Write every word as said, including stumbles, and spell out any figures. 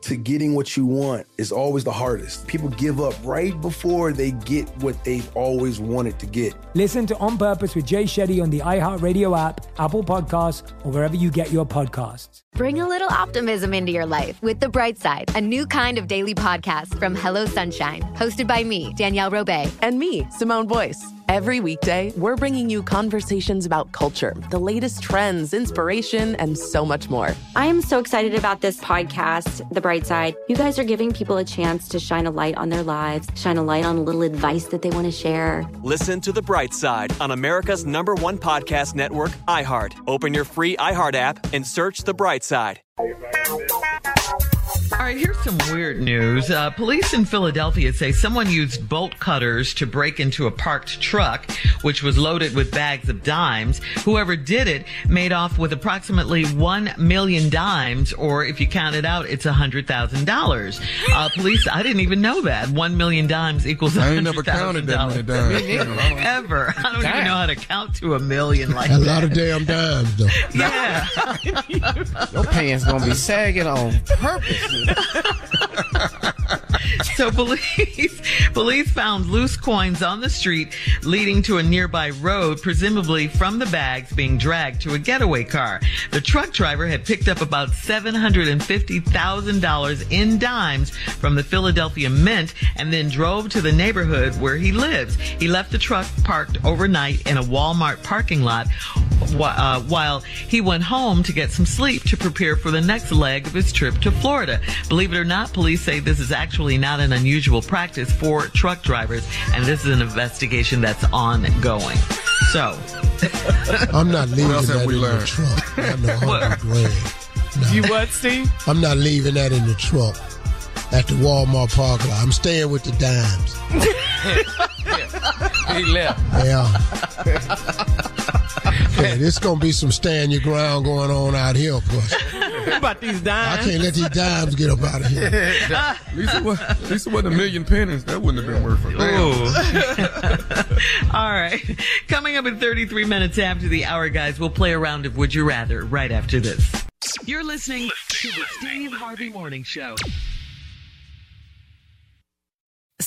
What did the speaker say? to getting what you want is always the hardest. People give up right before they get what they've always wanted to get. Listen to On Purpose with Jay Shetty on the iHeartRadio app, Apple Podcasts, or wherever you get your podcasts. Bring a little optimism into your life with The Bright Side, a new kind of daily podcast from Hello Sunshine, hosted by me, Danielle Robey, and me, Simone Boyce. Every weekday, we're bringing you conversations about culture, the latest trends, inspiration, and so much more. I am so excited about this podcast, The Bright Side. You guys are giving people a chance to shine a light on their lives, shine a light on a little advice that they want to share. Listen to The Bright Side on America's number one podcast network, iHeart. Open your free iHeart app and search The Bright Side. All right, here's some weird news. Uh, police in Philadelphia say someone used bolt cutters to break into a parked truck, which was loaded with bags of dimes. Whoever did it made off with approximately one million dimes, or if you count it out, it's one hundred thousand dollars. Uh, police, I didn't even know that. one million dimes equals one hundred thousand dollars. I ain't never counted that many dimes. Ever. I don't Damn. even know how to count to a million like that. A lot of damn dimes, though. Yeah. Your pants going to be sagging on purpose. So police police found loose coins on the street leading to a nearby road, presumably from the bags being dragged to a getaway car. The truck driver had picked up about seven hundred fifty thousand dollars in dimes from the Philadelphia Mint and then drove to the neighborhood where he lives. He left the truck parked overnight in a Walmart parking lot uh, while he went home to get some sleep to prepare for the next leg of his trip to Florida. Believe it or not, police say this is actually not an unusual practice for truck drivers, and this is an investigation that's ongoing. So, I'm not leaving that in learned? the truck. I'm not what? No. You what, Steve? I'm not leaving that in the truck at the Walmart parking lot. I'm staying with the dimes. yeah. He left. Yeah. Yeah, this gonna be some stand your ground going on out here, of course. About these dimes. I can't let these dimes get up out of here. At least it was, at least it wasn't a million pennies. That wouldn't have been worth it. All right. Coming up in thirty-three minutes after the hour, guys, we'll play a round of Would You Rather right after this. You're listening to the Steve Harvey Morning Show.